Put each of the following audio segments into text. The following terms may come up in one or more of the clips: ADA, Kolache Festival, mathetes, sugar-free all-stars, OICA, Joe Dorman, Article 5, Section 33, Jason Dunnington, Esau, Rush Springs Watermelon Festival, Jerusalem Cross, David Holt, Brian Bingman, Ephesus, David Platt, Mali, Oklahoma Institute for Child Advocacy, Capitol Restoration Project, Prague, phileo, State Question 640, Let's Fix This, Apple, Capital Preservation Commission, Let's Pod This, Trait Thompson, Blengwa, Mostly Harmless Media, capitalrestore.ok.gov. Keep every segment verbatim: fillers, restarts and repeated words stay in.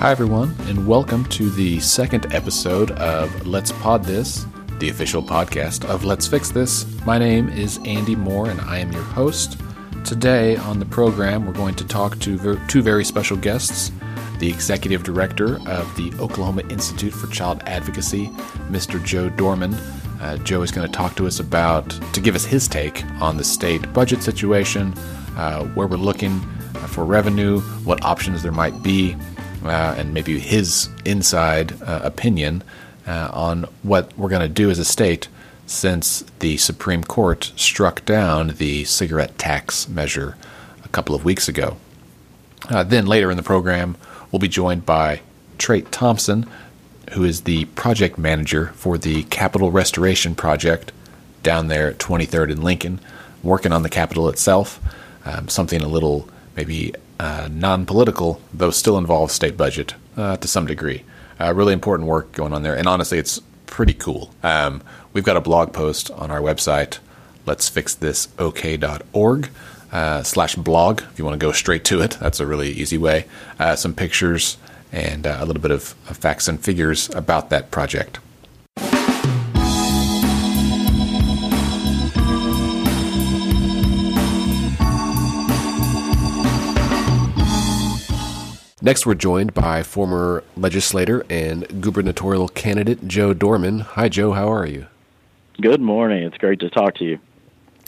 Hi everyone, and welcome to the second episode of Let's Pod This, the official podcast of Let's Fix This. My name is Andy Moore, and I am your host. Today on the program, we're going to talk to two very special guests, the Executive Director of the Oklahoma Institute for Child Advocacy, Mister Joe Dorman. Uh, Joe is going to talk to us about, to give us his take on the state budget situation, uh, where we're looking for revenue, what options there might be, uh, and maybe his inside uh, opinion uh, on what we're going to do as a state since the Supreme Court struck down the cigarette tax measure a couple of weeks ago. Uh, then later in the program, we'll be joined by Trait Thompson, who is the project manager for the Capitol Restoration Project down there at twenty-third and Lincoln, working on the Capitol itself, um, something a little maybe uh, non-political, though still involves state budget uh, to some degree. Uh, really important work going on there, and honestly, it's pretty cool. Um, we've got a blog post on our website, let's fix this o k dot org. Uh, slash blog if you want to go straight to it. That's a really easy way. Uh, some pictures and uh, a little bit of, of facts and figures about that project. Next, we're joined by former legislator and gubernatorial candidate Joe Dorman. Hi, Joe. How are you? Good morning. It's great to talk to you.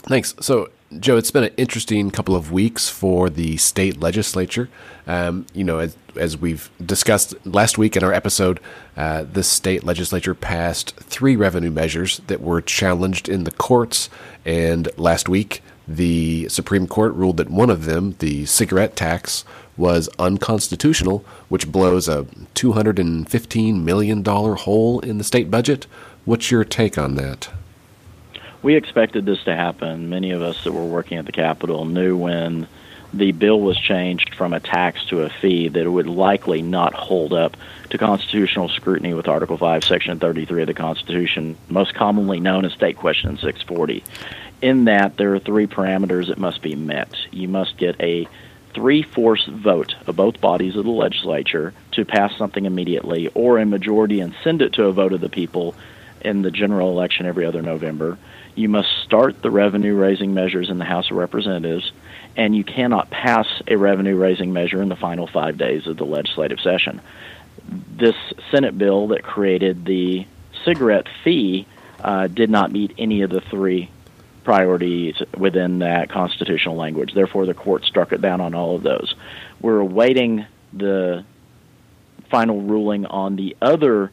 Thanks. So, Joe, it's been an interesting couple of weeks for the state legislature. Um, you know, as, as we've discussed last week in our episode, uh, the state legislature passed three revenue measures that were challenged in the courts. And last week, the Supreme Court ruled that one of them, the cigarette tax, was unconstitutional, which blows a two hundred fifteen million dollars hole in the state budget. What's your take on that? We expected this to happen. Many of us that were working at the Capitol knew when the bill was changed from a tax to a fee that it would likely not hold up to constitutional scrutiny with Article five, Section thirty-three of the Constitution, most commonly known as State Question six forty. In that, there are three parameters that must be met. You must get a three-fourths vote of both bodies of the legislature to pass something immediately, or a majority and send it to a vote of the people in the general election every other November. You must start the revenue-raising measures in the House of Representatives, and you cannot pass a revenue-raising measure in the final five days of the legislative session. This Senate bill that created the cigarette fee uh, did not meet any of the three priorities within that constitutional language. Therefore, the court struck it down on all of those. We're awaiting the final ruling on the other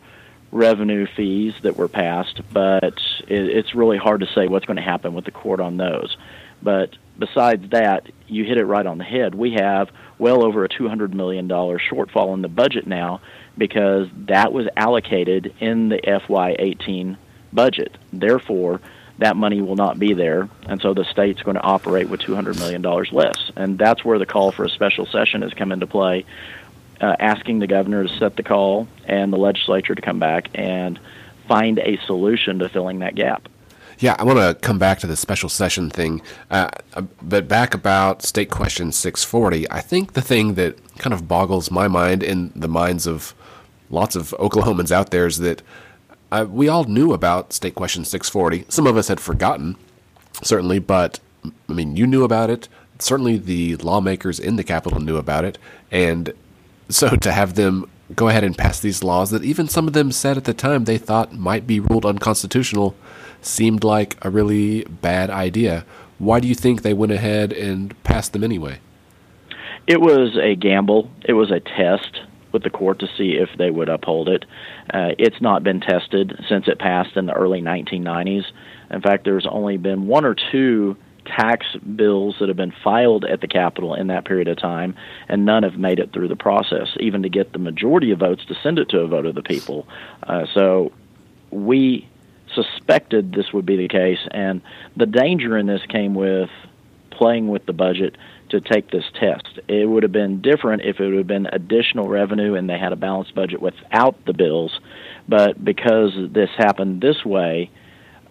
revenue fees that were passed, but it's really hard to say what's going to happen with the court on those. But besides that, you hit it right on the head. We have well over a two hundred million dollars shortfall in the budget now because that was allocated in the F Y eighteen budget. Therefore, that money will not be there, and so the state's going to operate with two hundred million dollars less. And that's where the call for a special session has come into play. Uh, asking the governor to set the call and the legislature to come back and find a solution to filling that gap. Yeah, I want to come back to the special session thing, uh, but back about State Question six forty. I think the thing that kind of boggles my mind and the minds of lots of Oklahomans out there is that uh, we all knew about State Question six forty. Some of us had forgotten, certainly, but I mean, you knew about it. Certainly the lawmakers in the Capitol knew about it, and so to have them go ahead and pass these laws that even some of them said at the time they thought might be ruled unconstitutional seemed like a really bad idea. Why do you think they went ahead and passed them anyway? It was a gamble. It was a test with the court to see if they would uphold it. Uh, it's not been tested since it passed in the early nineteen nineties. In fact, there's only been one or two tax bills that have been filed at the Capitol in that period of time, and none have made it through the process, even to get the majority of votes to send it to a vote of the people. Uh, so we suspected this would be the case, and the danger in this came with playing with the budget to take this test. It would have been different if it would have been additional revenue and they had a balanced budget without the bills, but because this happened this way,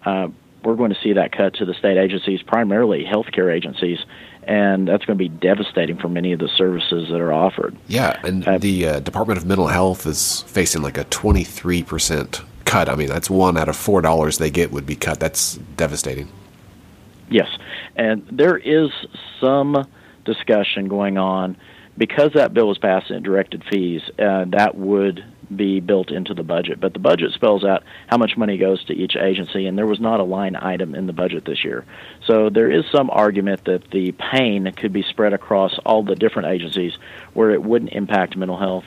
uh, we're going to see that cut to the state agencies, primarily healthcare agencies, and that's going to be devastating for many of the services that are offered. Yeah, and uh, the uh, Department of Mental Health is facing like a twenty-three percent cut. I mean, that's one out of four dollars they get would be cut. That's devastating. Yes, and there is some discussion going on. Because that bill was passed and it directed fees, uh, that would be built into the budget. But the budget spells out how much money goes to each agency, and there was not a line item in the budget this year. So there is some argument that the pain could be spread across all the different agencies where it wouldn't impact mental health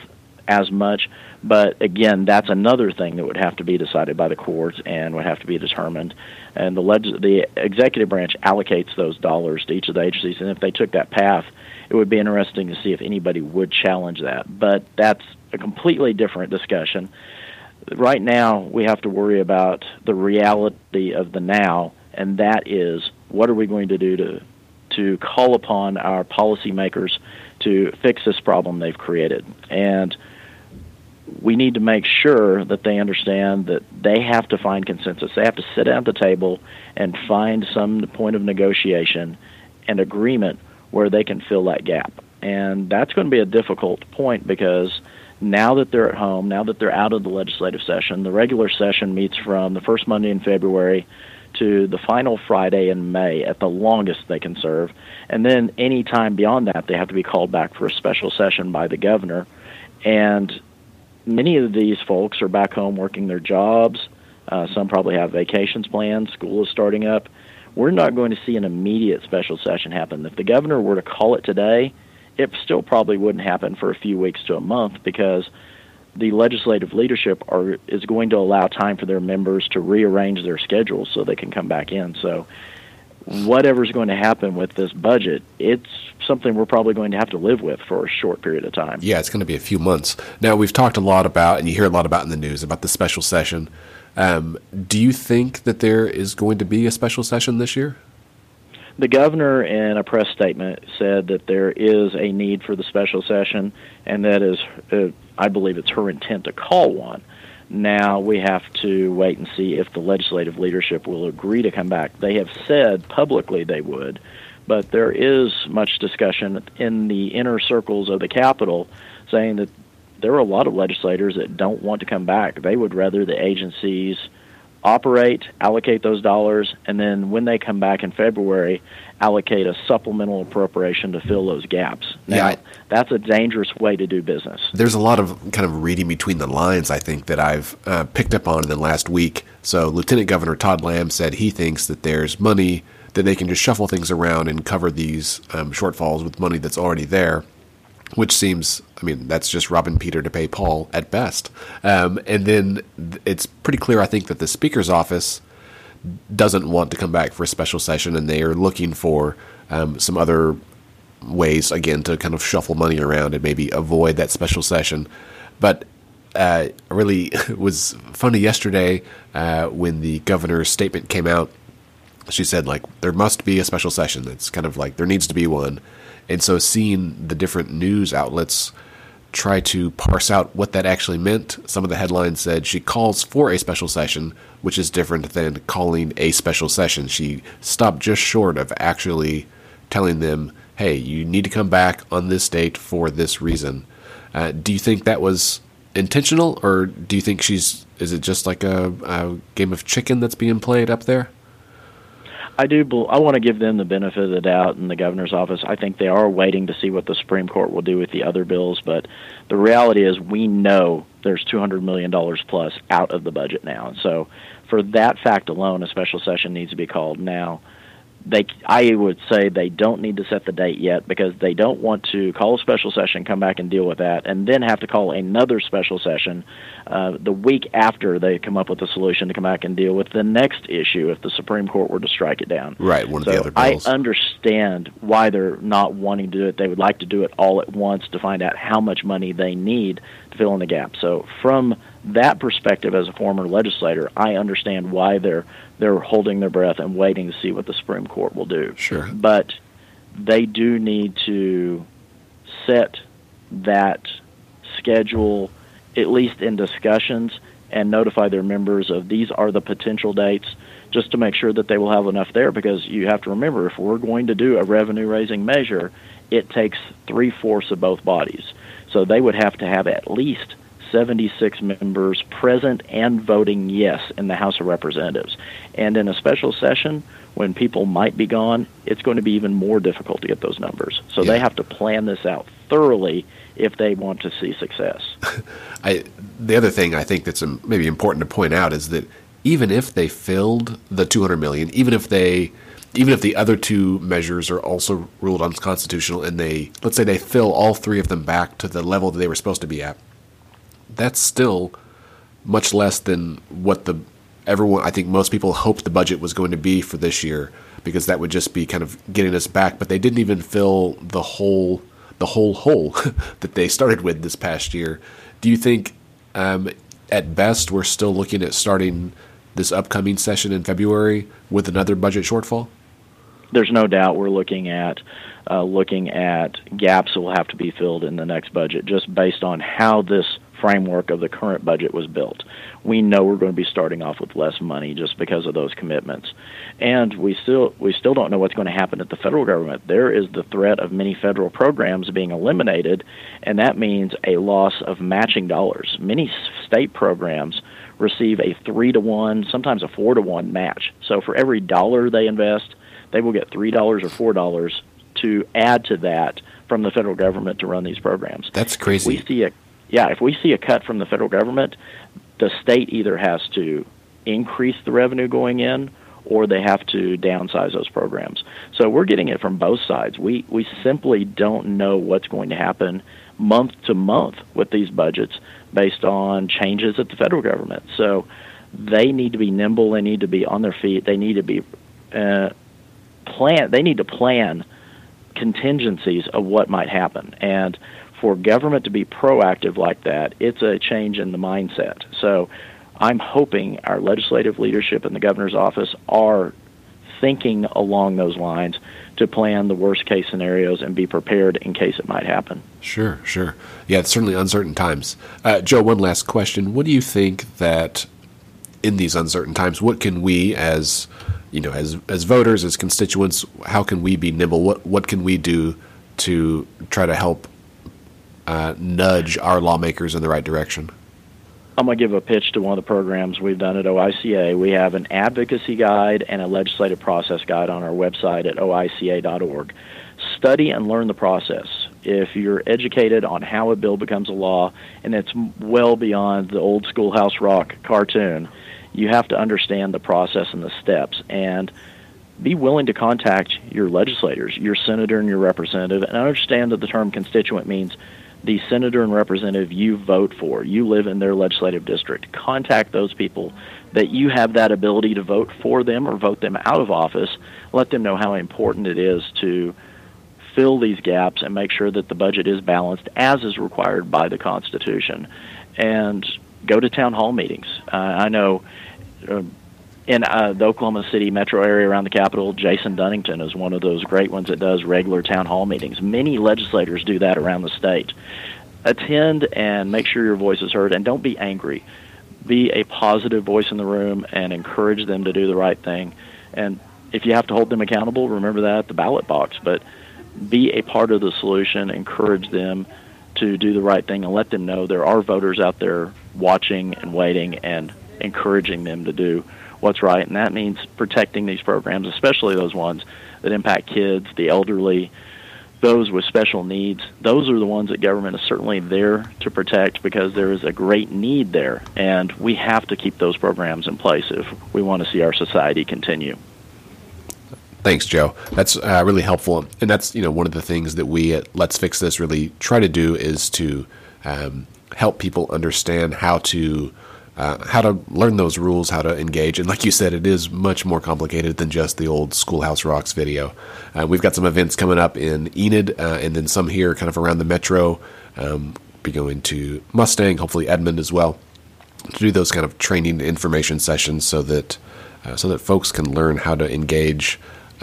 as much. But again, that's another thing that would have to be decided by the courts and would have to be determined. And the legis- the executive branch allocates those dollars to each of the agencies, and if they took that path, it would be interesting to see if anybody would challenge that. But that's a completely different discussion. Right now, we have to worry about the reality of the now, and that is, what are we going to do to to call upon our policymakers to fix this problem they've created? And we need to make sure that they understand that they have to find consensus. They have to sit at the table and find some point of negotiation and agreement where they can fill that gap. And that's going to be a difficult point, because now that they're at home, now that they're out of the legislative session, the regular session meets from the first Monday in February to the final Friday in May at the longest they can serve. And then any time beyond that, they have to be called back for a special session by the governor. And many of these folks are back home working their jobs. Uh, some probably have vacations planned. School is starting up. We're not going to see an immediate special session happen. If the governor were to call it today, it still probably wouldn't happen for a few weeks to a month, because the legislative leadership are, is going to allow time for their members to rearrange their schedules so they can come back in. So whatever's going to happen with this budget, it's something we're probably going to have to live with for a short period of time. Yeah, it's going to be a few months. Now, we've talked a lot about, and you hear a lot about in the news, about the special session. Um, do you think that there is going to be a special session this year? The governor, in a press statement, said that there is a need for the special session, and that is, uh, I believe it's her intent to call one. Now we have to wait and see if the legislative leadership will agree to come back. They have said publicly they would, but there is much discussion in the inner circles of the Capitol saying that there are a lot of legislators that don't want to come back. They would rather the agencies operate, allocate those dollars, and then when they come back in February, allocate a supplemental appropriation to fill those gaps. Now, yeah, I, that's a dangerous way to do business. There's a lot of kind of reading between the lines, I think, that I've uh, picked up on in the last week. So Lieutenant Governor Todd Lamb said he thinks that there's money that they can just shuffle things around and cover these um, shortfalls with money that's already there, which seems, I mean, that's just robbing Peter to pay Paul at best. Um, and then it's pretty clear, I think, that the Speaker's office doesn't want to come back for a special session, and they are looking for um, some other ways, again, to kind of shuffle money around and maybe avoid that special session. But uh, it really was funny yesterday uh, when the governor's statement came out. She said, like, there must be a special session. That's kind of like, there needs to be one. And so seeing the different news outlets try to parse out what that actually meant, some of the headlines said she calls for a special session, which is different than calling a special session. She stopped just short of actually telling them, hey, you need to come back on this date for this reason. Uh, do you think that was intentional, or do you think she's – is it just like a, a game of chicken that's being played up there? I do. I want to give them the benefit of the doubt in the governor's office. I think they are waiting to see what the Supreme Court will do with the other bills, but the reality is we know there's two hundred million dollars plus out of the budget now. And so for that fact alone, a special session needs to be called now. They, I would say they don't need to set the date yet, because they don't want to call a special session, come back and deal with that, and then have to call another special session uh, the week after they come up with a solution to come back and deal with the next issue if the Supreme Court were to strike it down. Right, one so of the other bills. I understand why they're not wanting to do it. They would like to do it all at once to find out how much money they need to fill in the gap. So from that perspective, as a former legislator, I understand why they're they're holding their breath and waiting to see what the Supreme Court will do. Sure. But they do need to set that schedule, at least in discussions, and notify their members of these are the potential dates, just to make sure that they will have enough there, because you have to remember, if we're going to do a revenue-raising measure, it takes three-fourths of both bodies. So they would have to have at least seventy-six members present and voting yes in the House of Representatives. And in a special session, when people might be gone, it's going to be even more difficult to get those numbers. So yeah. They have to plan this out thoroughly if they want to see success. I, the other thing I think that's maybe important to point out is that even if they filled the two hundred million dollars, even if they, even if the other two measures are also ruled unconstitutional and they, let's say they fill all three of them back to the level that they were supposed to be at, that's still much less than what the everyone I think most people hoped the budget was going to be for this year, because that would just be kind of getting us back. But they didn't even fill the whole the whole hole that they started with this past year. Do you think um, at best we're still looking at starting this upcoming session in February with another budget shortfall? There's no doubt we're looking at uh, looking at gaps that will have to be filled in the next budget, just based on how this framework of the current budget was built. We know we're going to be starting off with less money just because of those commitments. And we still we still don't know what's going to happen at the federal government. There is the threat of many federal programs being eliminated, and that means a loss of matching dollars. Many state programs receive a three to one, sometimes a four to one match. So for every dollar they invest, they will get three dollars or four dollars to add to that from the federal government to run these programs. That's crazy. We see a Yeah, if we see a cut from the federal government, the state either has to increase the revenue going in or they have to downsize those programs. So we're getting it from both sides. We we simply don't know what's going to happen month to month with these budgets based on changes at the federal government. So they need to be nimble. They need to be on their feet. They need to be uh, plan. They need to plan contingencies of what might happen. And for government to be proactive like that, it's a change in the mindset. So I'm hoping our legislative leadership and the governor's office are thinking along those lines to plan the worst-case scenarios and be prepared in case it might happen. Sure, sure. Yeah, it's certainly uncertain times. Uh, Joe, one last question. What do you think that in these uncertain times, what can we as, you know, as as voters, as constituents, how can we be nimble? What what can we do to try to help Uh, nudge our lawmakers in the right direction? I'm going to give a pitch to one of the programs we've done at O I C A. We have an advocacy guide and a legislative process guide on our website at O I C A dot org. Study and learn the process. If you're educated on how a bill becomes a law, and it's well beyond the old school House Rock cartoon, you have to understand the process and the steps, and be willing to contact your legislators, your senator and your representative, and understand that the term constituent means the senator and representative you vote for, you live in their legislative district. Contact those people that you have that ability to vote for them or vote them out of office. Let them know how important it is to fill these gaps and make sure that the budget is balanced as is required by the Constitution. And go to town hall meetings. Uh, I know uh, in uh, the Oklahoma City metro area around the Capitol, Jason Dunnington is one of those great ones that does regular town hall meetings. Many legislators do that around the state. Attend and make sure your voice is heard, and don't be angry. Be a positive voice in the room and encourage them to do the right thing. And if you have to hold them accountable, remember that at the ballot box. But be a part of the solution. Encourage them to do the right thing and let them know there are voters out there watching and waiting and encouraging them to do what's right, and that means protecting these programs, especially those ones that impact kids, the elderly, those with special needs. Those are the ones that government is certainly there to protect, because there is a great need there, and we have to keep those programs in place if we want to see our society continue. Thanks, Joe. That's uh, really helpful, and that's, you know, one of the things that we at Let's Fix This really try to do is to um, help people understand how to Uh, how to learn those rules, how to engage. And like you said, it is much more complicated than just the old Schoolhouse Rocks video. Uh, we've got some events coming up in Enid uh, and then some here kind of around the metro. Um, be going to Mustang, hopefully Edmond as well, to do those kind of training information sessions so that uh, so that folks can learn how to engage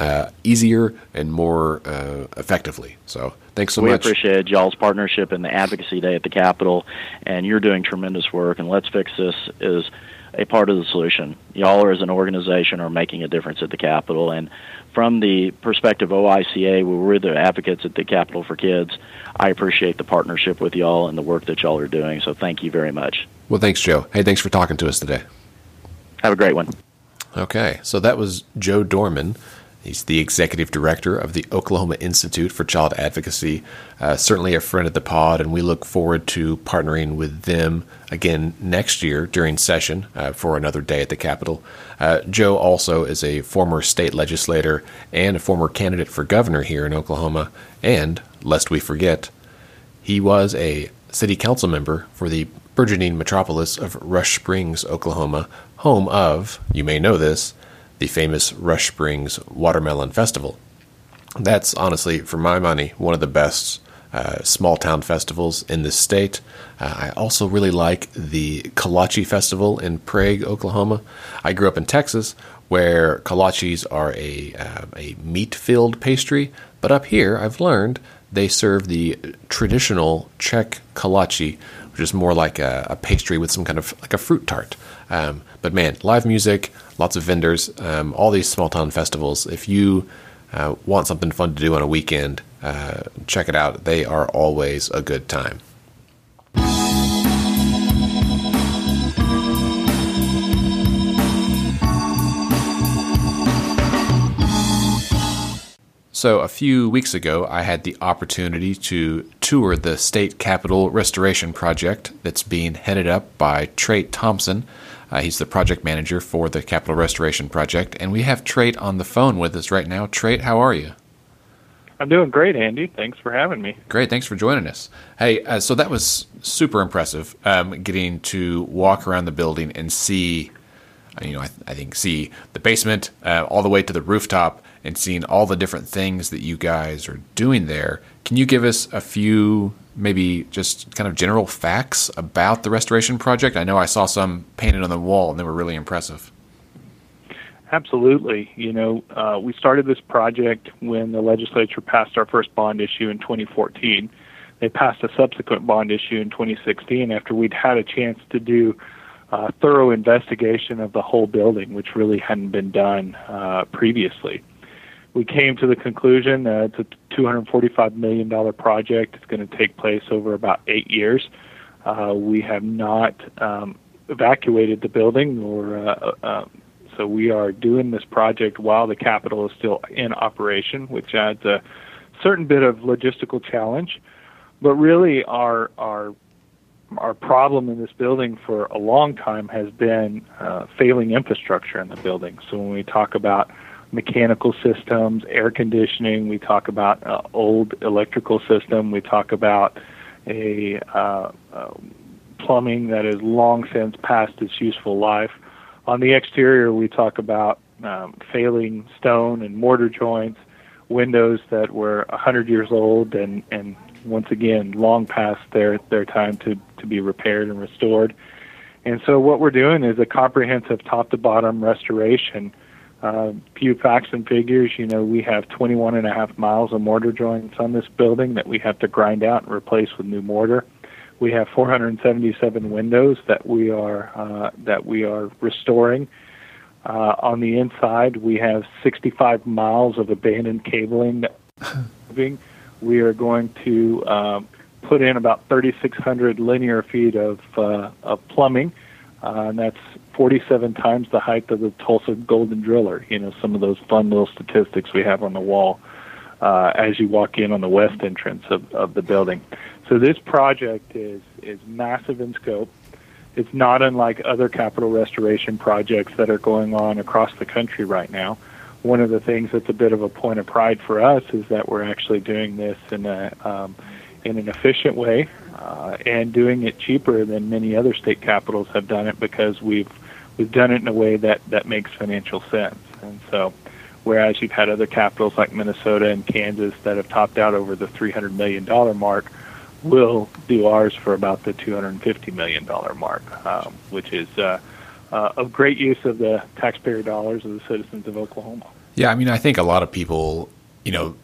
uh, easier and more uh, effectively. So Thanks so we much. We appreciate y'all's partnership in the Advocacy Day at the Capitol, and you're doing tremendous work, and Let's Fix This is a part of the solution. Y'all are, as an organization, are making a difference at the Capitol, and from the perspective of O I C A, where we're the advocates at the Capitol for Kids, I appreciate the partnership with y'all and the work that y'all are doing, so thank you very much. Well, thanks, Joe. Hey, thanks for talking to us today. Have a great one. Okay, so that was Joe Dorman. He's the executive director of the Oklahoma Institute for Child Advocacy, uh, certainly a friend of the pod, and we look forward to partnering with them again next year during session uh, for another day at the Capitol. Uh, Joe also is a former state legislator and a former candidate for governor here in Oklahoma, and, lest we forget, he was a city council member for the burgeoning metropolis of Rush Springs, Oklahoma, home of, you may know this, the famous Rush Springs Watermelon Festival. That's honestly, for my money, one of the best uh, small-town festivals in this state. Uh, I also really like the Kolache Festival in Prague, Oklahoma. I grew up in Texas, where kolaches are a, uh, a meat-filled pastry, but up here, I've learned, they serve the traditional Czech kolache, which is more like a, a pastry with some kind of like a fruit tart. Um, but man, live music, lots of vendors, um, all these small town festivals. If you uh, want something fun to do on a weekend, uh, check it out. They are always a good time. So a few weeks ago, I had the opportunity to tour the State Capitol Restoration Project that's being headed up by Trait Thompson. Uh, he's the project manager for the Capitol Restoration Project, and we have Trait on the phone with us right now. Trait, how are you? I'm doing great, Andy. Thanks for having me. Great. Thanks for joining us. Hey, uh, so that was super impressive, um, getting to walk around the building and see, you know, I, th- I think see the basement uh, all the way to the rooftop, and seeing all the different things that you guys are doing there. Can you give us a few, maybe just kind of general facts about the restoration project? I know I saw some painted on the wall, and they were really impressive. Absolutely. You know, uh, we started this project when the legislature passed our first bond issue in twenty fourteen. They passed a subsequent bond issue in twenty sixteen after we'd had a chance to do a thorough investigation of the whole building, which really hadn't been done uh, previously. We came to the conclusion uh, it's a two hundred forty-five million dollars project. It's going to take place over about eight years. Uh, we have not um, evacuated the building, or uh, uh, so we are doing this project while the Capitol is still in operation, which adds a certain bit of logistical challenge. But really, our our our problem in this building for a long time has been uh, failing infrastructure in the building. So when we talk about mechanical systems, air conditioning, we talk about uh, old electrical system, we talk about a uh, uh, plumbing that is long since past its useful life. On the exterior, we talk about um, failing stone and mortar joints, windows that were one hundred years old and, and once again, long past their, their time to, to be repaired and restored. And so what we're doing is a comprehensive top-to-bottom restoration. Uh, few facts and figures, you know, we have twenty-one and a half miles of mortar joints on this building that we have to grind out and replace with new mortar. We have four hundred seventy-seven windows that we are uh, that we are restoring. Uh, on the inside, we have sixty-five miles of abandoned cabling that we're moving. We are going to uh, put in about thirty-six hundred linear feet of uh, of plumbing. Uh, and that's forty-seven times the height of the Tulsa Golden Driller. You know, some of those fun little statistics we have on the wall uh, as you walk in on the west entrance of, of the building. So this project is is massive in scope. It's not unlike other Capitol restoration projects that are going on across the country right now. One of the things that's a bit of a point of pride for us is that we're actually doing this in a um, in an efficient way, uh, and doing it cheaper than many other state capitals have done it, because we've we've done it in a way that, that makes financial sense. And so, whereas you've had other capitals like Minnesota and Kansas that have topped out over the three hundred million dollars mark, we'll do ours for about the two hundred fifty million dollars mark, um, which is uh, uh, a great use of the taxpayer dollars of the citizens of Oklahoma. Yeah, I mean, I think a lot of people, you know,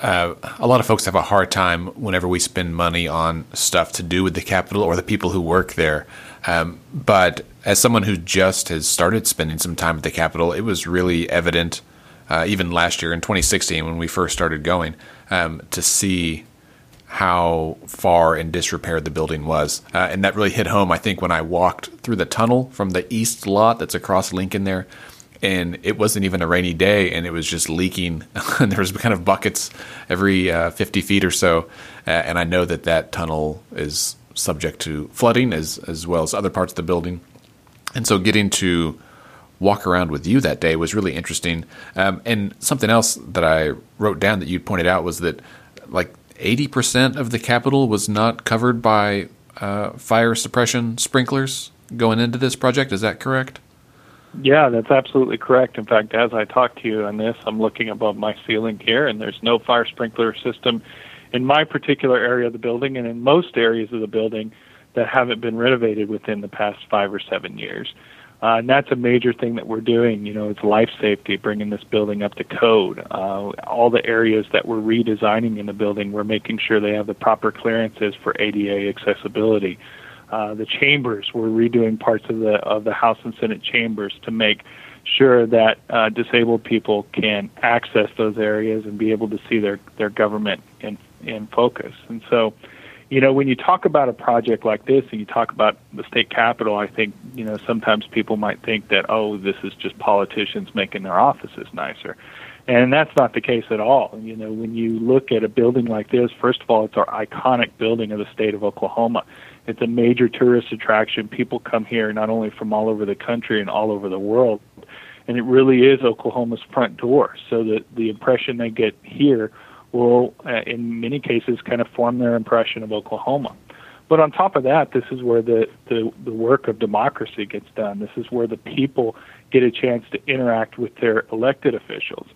uh, a lot of folks have a hard time whenever we spend money on stuff to do with the Capitol or the people who work there. Um, but as someone who just has started spending some time at the Capitol, it was really evident, uh, even last year in twenty sixteen when we first started going, um, to see how far in disrepair the building was. Uh, and that really hit home, I think, when I walked through the tunnel from the east lot that's across Lincoln there. And it wasn't even a rainy day, and it was just leaking. And there was kind of buckets every uh, fifty feet or so. Uh, and I know that that tunnel is subject to flooding as as well as other parts of the building. And so getting to walk around with you that day was really interesting. Um, and something else that I wrote down that you pointed out was that like eighty percent of the Capitol was not covered by uh, fire suppression sprinklers going into this project. Is that correct? Yeah, that's absolutely correct. In fact, as I talk to you on this, I'm looking above my ceiling here, and there's no fire sprinkler system in my particular area of the building and in most areas of the building that haven't been renovated within the past five or seven years. Uh, and that's a major thing that we're doing. You know, it's life safety, bringing this building up to code. Uh, all the areas that we're redesigning in the building, we're making sure they have the proper clearances for A D A accessibility. Uh, the chambers, we're redoing parts of the of the House and Senate chambers to make sure that uh, disabled people can access those areas and be able to see their, their government in, in focus. And so, you know, when you talk about a project like this and you talk about the state capitol, I think, you know, sometimes people might think that, oh, this is just politicians making their offices nicer. And that's not the case at all. You know, when you look at a building like this, first of all, it's our iconic building of the state of Oklahoma. It's a major tourist attraction. People come here not only from all over the country and all over the world. And it really is Oklahoma's front door. So that the impression they get here will, uh, in many cases, kind of form their impression of Oklahoma. But on top of that, this is where the, the, the work of democracy gets done. This is where the people get a chance to interact with their elected officials.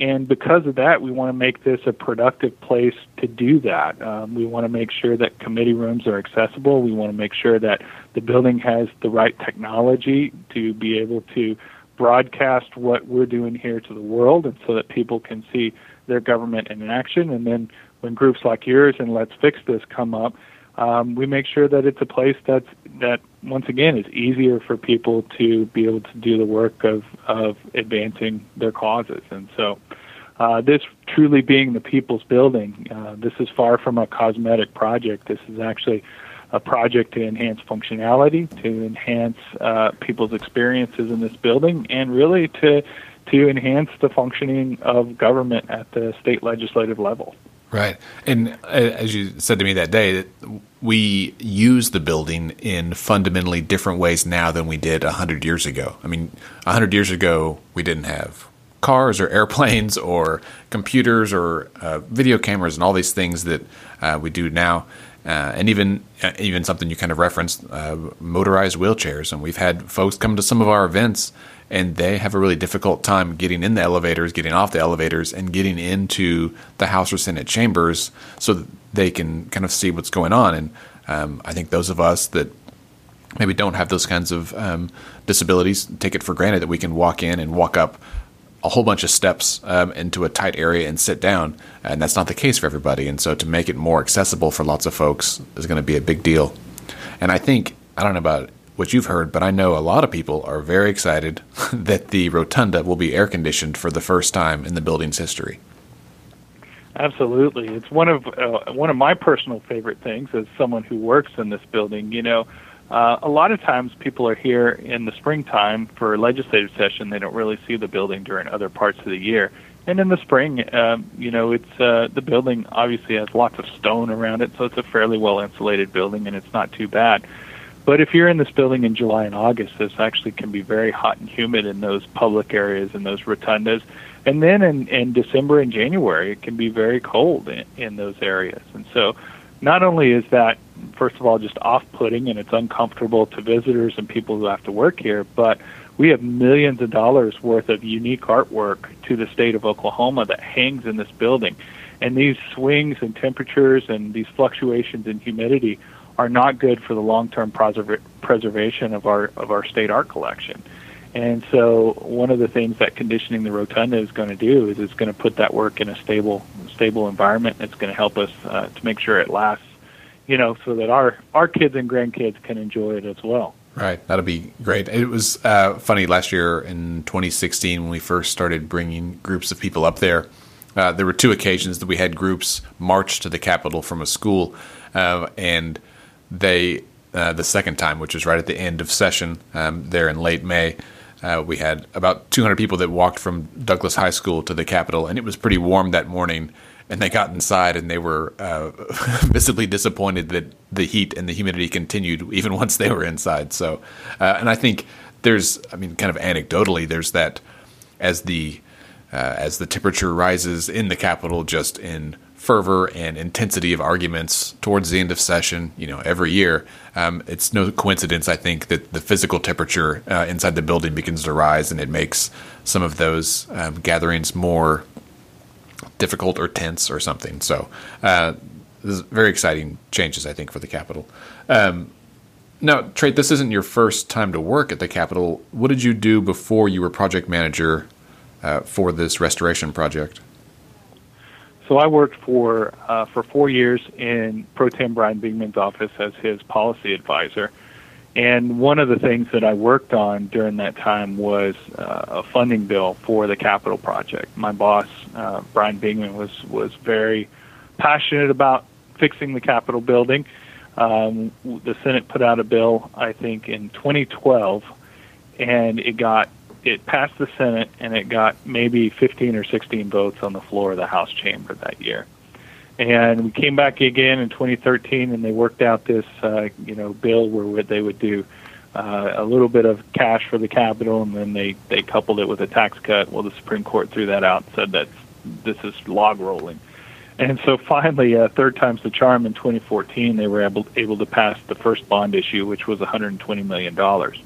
And because of that, we want to make this a productive place to do that. Um, we want to make sure that committee rooms are accessible. We want to make sure that the building has the right technology to be able to broadcast what we're doing here to the world, and so that people can see their government in action. And then when groups like yours and Let's Fix This come up, um, we make sure that it's a place that's, that, once again, is easier for people to be able to do the work of, of advancing their causes. And so uh, this truly being the people's building, uh, this is far from a cosmetic project. This is actually a project to enhance functionality, to enhance uh, people's experiences in this building, and really to to enhance the functioning of government at the state legislative level. Right. And as you said to me that day, we use the building in fundamentally different ways now than we did one hundred years ago. I mean, one hundred years ago, we didn't have cars or airplanes or computers or uh, video cameras and all these things that uh, we do now. Uh, and even even something you kind of referenced, uh, motorized wheelchairs. And we've had folks come to some of our events, and they have a really difficult time getting in the elevators, getting off the elevators, and getting into the House or Senate chambers so that they can kind of see what's going on. And um, I think those of us that maybe don't have those kinds of um, disabilities take it for granted that we can walk in and walk up a whole bunch of steps um, into a tight area and sit down, and that's not the case for everybody. And so to make it more accessible for lots of folks is going to be a big deal. And I think, I don't know about what you've heard, but I know a lot of people are very excited that the rotunda will be air conditioned for the first time in the building's history. Absolutely. It's one of uh, one of my personal favorite things as someone who works in this building. You know, Uh, a lot of times people are here in the springtime for a legislative session. They don't really see the building during other parts of the year. And in the spring, um, you know, it's uh, the building obviously has lots of stone around it, so it's a fairly well-insulated building, and it's not too bad. But if you're in this building in July and August, this actually can be very hot and humid in those public areas and those rotundas. And then in, in December and January, it can be very cold in, in those areas. And so not only is that, first of all, just off-putting, and it's uncomfortable to visitors and people who have to work here, but we have millions of dollars worth of unique artwork to the state of Oklahoma that hangs in this building. And these swings in temperatures and these fluctuations in humidity are not good for the long-term preserv- preservation of our of our state art collection. And so one of the things that conditioning the rotunda is going to do is it's going to put that work in a stable stable environment, and it's going to help us uh, to make sure it lasts, you know, so that our, our kids and grandkids can enjoy it as well. Right. That'll be great. It was uh, funny last year in twenty sixteen when we first started bringing groups of people up there. Uh, there were two occasions that we had groups march to the Capitol from a school, uh, and they uh, the second time, which was right at the end of session um, there in late May, uh, we had about two hundred people that walked from Douglas High School to the Capitol, and it was pretty warm that morning. And they got inside, and they were uh, visibly disappointed that the heat and the humidity continued even once they were inside. So, uh, and I think there's, I mean, kind of anecdotally, there's that as the uh, as the temperature rises in the Capitol, just in fervor and intensity of arguments towards the end of session, you know, every year, um, it's no coincidence, I think, that the physical temperature uh, inside the building begins to rise, and it makes some of those um, gatherings more difficult or tense or something. So uh, this is very exciting changes, I think, for the Capitol. Um, now, Trait, this isn't your first time to work at the Capitol. What did you do before you were project manager uh, for this restoration project? So I worked for uh, for four years in Pro Tem Brian Bingman's office as his policy advisor. And one of the things that I worked on during that time was uh, a funding bill for the Capitol project. My boss, uh, Brian Bingman, was, was very passionate about fixing the Capitol building. Um, the Senate put out a bill, I think, in twenty twelve, and it got it passed the Senate, and it got maybe fifteen or sixteen votes on the floor of the House chamber that year. And we came back again in twenty thirteen, and they worked out this, uh, you know, bill where they would do uh, a little bit of cash for the Capitol, and then they, they coupled it with a tax cut. Well, the Supreme Court threw that out and said that this is log rolling. And so finally, uh, third time's the charm, in twenty fourteen, they were able, able to pass the first bond issue, which was one hundred twenty million dollars.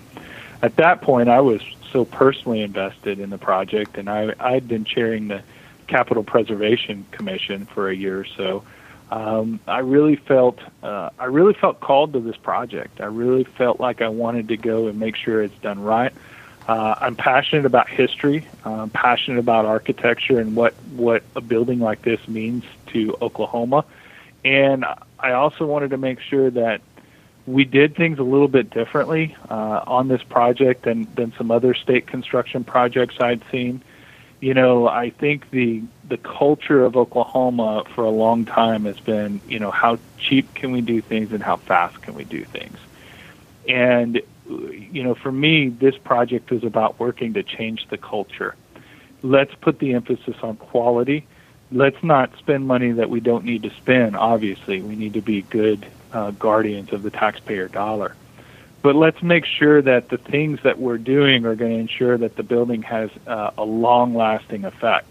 At that point, I was so personally invested in the project, and I I'd been chairing the Capital Preservation Commission for a year or so. Um, I really felt uh, I really felt called to this project. I really felt like I wanted to go and make sure it's done right. Uh, I'm passionate about history. I'm passionate about architecture and what, what a building like this means to Oklahoma. And I also wanted to make sure that we did things a little bit differently uh, on this project than, than some other state construction projects I'd seen. You know, I think the the culture of Oklahoma for a long time has been, you know, how cheap can we do things and how fast can we do things? And, you know, for me, this project is about working to change the culture. Let's put the emphasis on quality. Let's not spend money that we don't need to spend, obviously. We need to be good uh, guardians of the taxpayer dollar. But let's make sure that the things that we're doing are going to ensure that the building has uh, a long-lasting effect.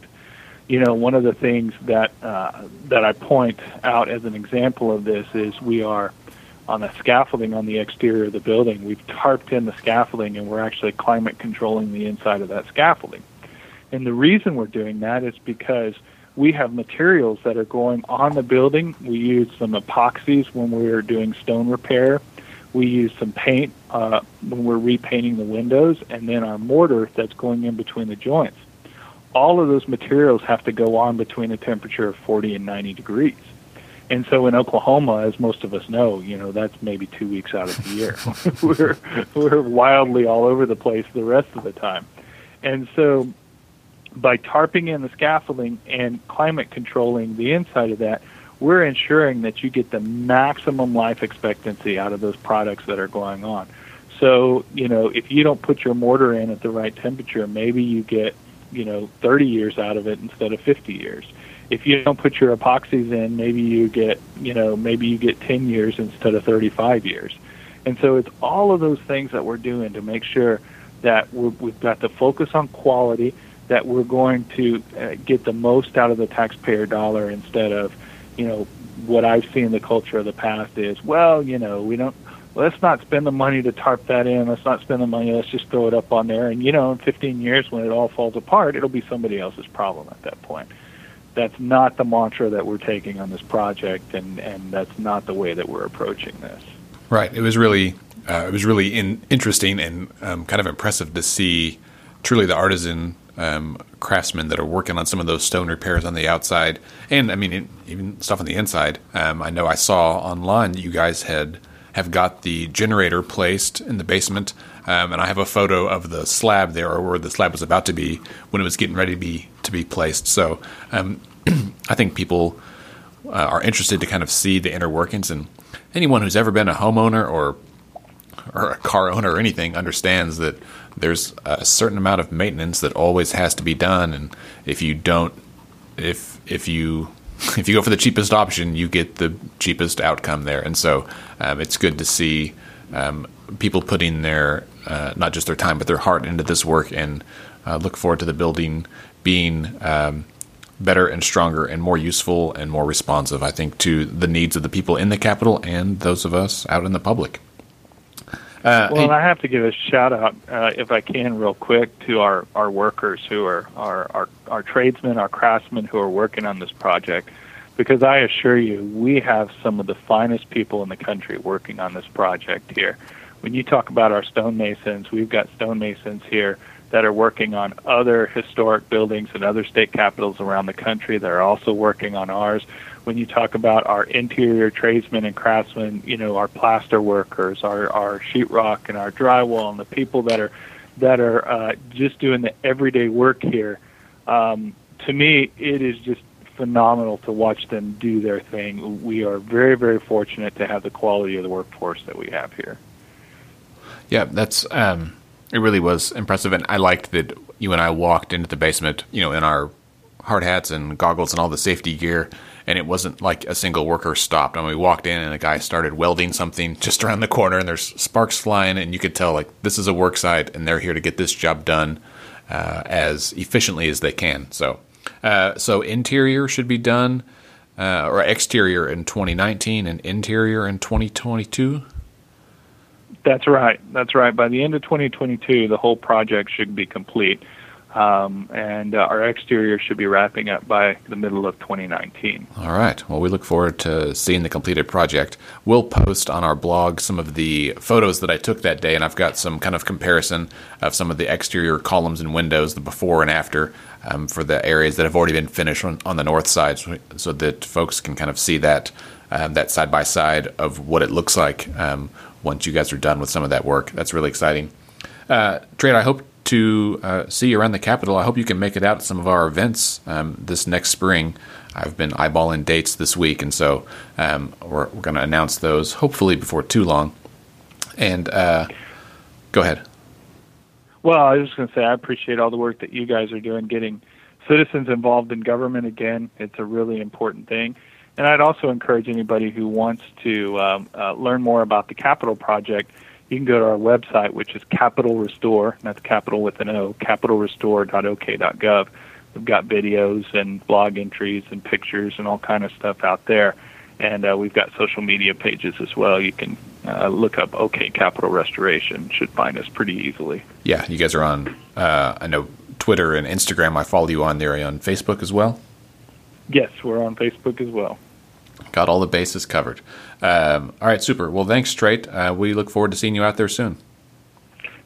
You know, one of the things that uh, that I point out as an example of this is we are on the scaffolding on the exterior of the building. We've tarped in the scaffolding, and we're actually climate controlling the inside of that scaffolding. And the reason we're doing that is because we have materials that are going on the building. We use some epoxies when we are doing stone repair. We use some paint uh, when we're repainting the windows, and then our mortar that's going in between the joints. All of those materials have to go on between a temperature of forty and ninety degrees. And so in Oklahoma, as most of us know, you know, that's maybe two weeks out of the year. we're, we're wildly all over the place the rest of the time. And so by tarping in the scaffolding and climate controlling the inside of that, we're ensuring that you get the maximum life expectancy out of those products that are going on. So, you know, if you don't put your mortar in at the right temperature, maybe you get, you know, thirty years out of it instead of fifty years. If you don't put your epoxies in, maybe you get, you know, maybe you get ten years instead of thirty-five years. And so it's all of those things that we're doing to make sure that we're, we've got the focus on quality, that we're going to uh, get the most out of the taxpayer dollar instead of, you know, what I've seen in the culture of the past is, well, you know, we don't, let's not spend the money to tarp that in. Let's not spend the money. Let's just throw it up on there. And, you know, in fifteen years when it all falls apart, it'll be somebody else's problem at that point. That's not the mantra that we're taking on this project, and, and that's not the way that we're approaching this. Right. It was really, uh, it was really in, interesting and um, kind of impressive to see truly the artisan um, craftsmen that are working on some of those stone repairs on the outside. And I mean, it, even stuff on the inside. Um, I know I saw online that you guys had have got the generator placed in the basement. Um, and I have a photo of the slab there, or where the slab was about to be when it was getting ready to be, to be placed. So um, I think people uh, are interested to kind of see the inner workings, and anyone who's ever been a homeowner or or a car owner or anything understands that there's a certain amount of maintenance that always has to be done. And if you don't, if if you if you go for the cheapest option, you get the cheapest outcome there. And so um, it's good to see um, people putting their uh, not just their time but their heart into this work, and uh, look forward to the building being um, better and stronger and more useful and more responsive, I think, to the needs of the people in the Capitol and those of us out in the public. Uh, well, and I have to give a shout out, uh, if I can, real quick, to our, our workers who are our, our, our tradesmen, our craftsmen who are working on this project, because I assure you we have some of the finest people in the country working on this project here. When you talk about our stonemasons, we've got stonemasons here that are working on other historic buildings and other state capitals around the country. They're also working on ours. When you talk about our interior tradesmen and craftsmen, you know, our plaster workers, our, our sheetrock and our drywall, and the people that are that are uh, just doing the everyday work here, um, to me, it is just phenomenal to watch them do their thing. We are very, very fortunate to have the quality of the workforce that we have here. Yeah, that's... Um... It really was impressive, and I liked that you and I walked into the basement, you know, in our hard hats and goggles and all the safety gear, and it wasn't like a single worker stopped. I mean, we walked in, and a guy started welding something just around the corner, and there's sparks flying, and you could tell, like, this is a work site, and they're here to get this job done uh, as efficiently as they can. So, uh, so interior should be done, uh, or exterior in twenty nineteen and interior in twenty twenty-two. That's right. That's right. By the end of twenty twenty-two, the whole project should be complete, um, and uh, our exterior should be wrapping up by the middle of twenty nineteen. All right. Well, we look forward to seeing the completed project. We'll post on our blog some of the photos that I took that day, and I've got some kind of comparison of some of the exterior columns and windows, the before and after, um, for the areas that have already been finished on, on the north side, so, so that folks can kind of see that um, that side-by-side of what it looks like um once you guys are done with some of that work. That's really exciting. Uh, Trait, I hope to uh, see you around the Capitol. I hope you can make it out to some of our events um, this next spring. I've been eyeballing dates this week, and so um, we're, we're going to announce those hopefully before too long. And uh, go ahead. Well, I was just going to say I appreciate all the work that you guys are doing, getting citizens involved in government again. It's a really important thing. And I'd also encourage anybody who wants to um, uh, learn more about the Capital Project, you can go to our website, which is Capital Restore, and that's capital with an O, capital restore dot o k dot gov. We've got videos and blog entries and pictures and all kind of stuff out there. And uh, we've got social media pages as well. You can uh, look up OK Capital Restoration. Should find us pretty easily. Yeah, you guys are on, uh, I know, Twitter and Instagram. I follow you on there. Are you on Facebook as well? Yes, we're on Facebook as well. Got all the bases covered. Um, all right, super. Well, thanks, Trait. Uh, we look forward to seeing you out there soon.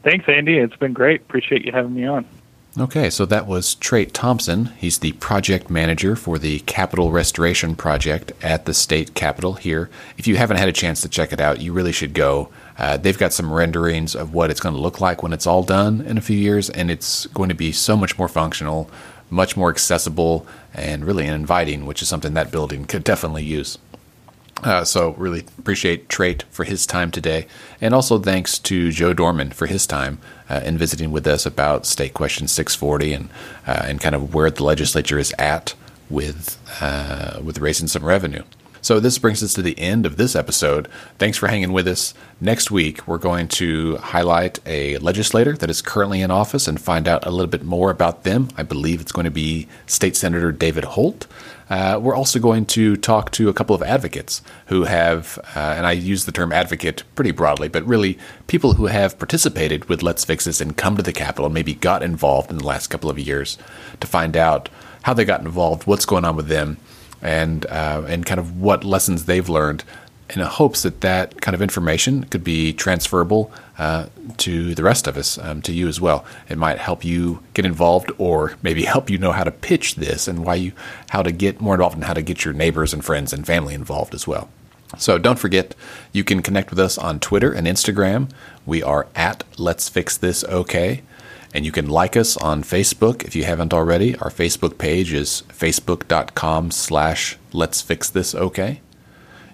Thanks, Andy. It's been great. Appreciate you having me on. Okay, so that was Trait Thompson. He's the project manager for the Capitol Restoration Project at the state capitol here. If you haven't had a chance to check it out, you really should go. Uh, they've got some renderings of what it's going to look like when it's all done in a few years, and it's going to be so much more functional, much more accessible, and really inviting, which is something that building could definitely use. Uh, so really appreciate Trait for his time today. And also thanks to Joe Dorman for his time uh, in visiting with us about State Question six forty and uh, and kind of where the legislature is at with uh, with raising some revenue. So this brings us to the end of this episode. Thanks for hanging with us. Next week, we're going to highlight a legislator that is currently in office and find out a little bit more about them. I believe it's going to be State Senator David Holt. Uh, we're also going to talk to a couple of advocates who have, uh, and I use the term advocate pretty broadly, but really people who have participated with Let's Fix This and come to the Capitol, maybe got involved in the last couple of years, to find out how they got involved, what's going on with them, and uh, and kind of what lessons they've learned in the hopes that that kind of information could be transferable uh, to the rest of us, um, to you as well. It might help you get involved, or maybe help you know how to pitch this and why you, how to get more involved and how to get your neighbors and friends and family involved as well. So don't forget, you can connect with us on Twitter and Instagram. We are at Let's Fix This OK. And you can like us on Facebook if you haven't already. Our Facebook page is facebook.com slash Let's Fix This OK.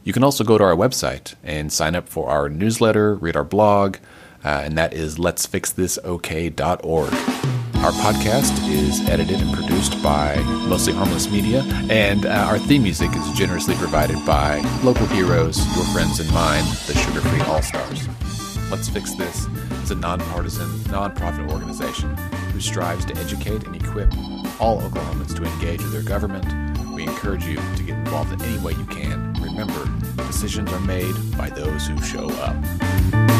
You can also go to our website and sign up for our newsletter, read our blog, uh, and that is lets fix this ok dot org. Our podcast is edited and produced by Mostly Harmless Media, and uh, our theme music is generously provided by local heroes, your friends and mine, the Sugar-Free All-Stars. Let's Fix This is a nonpartisan, nonprofit organization who strives to educate and equip all Oklahomans to engage with their government. We encourage you to get involved in any way you can. Remember, decisions are made by those who show up.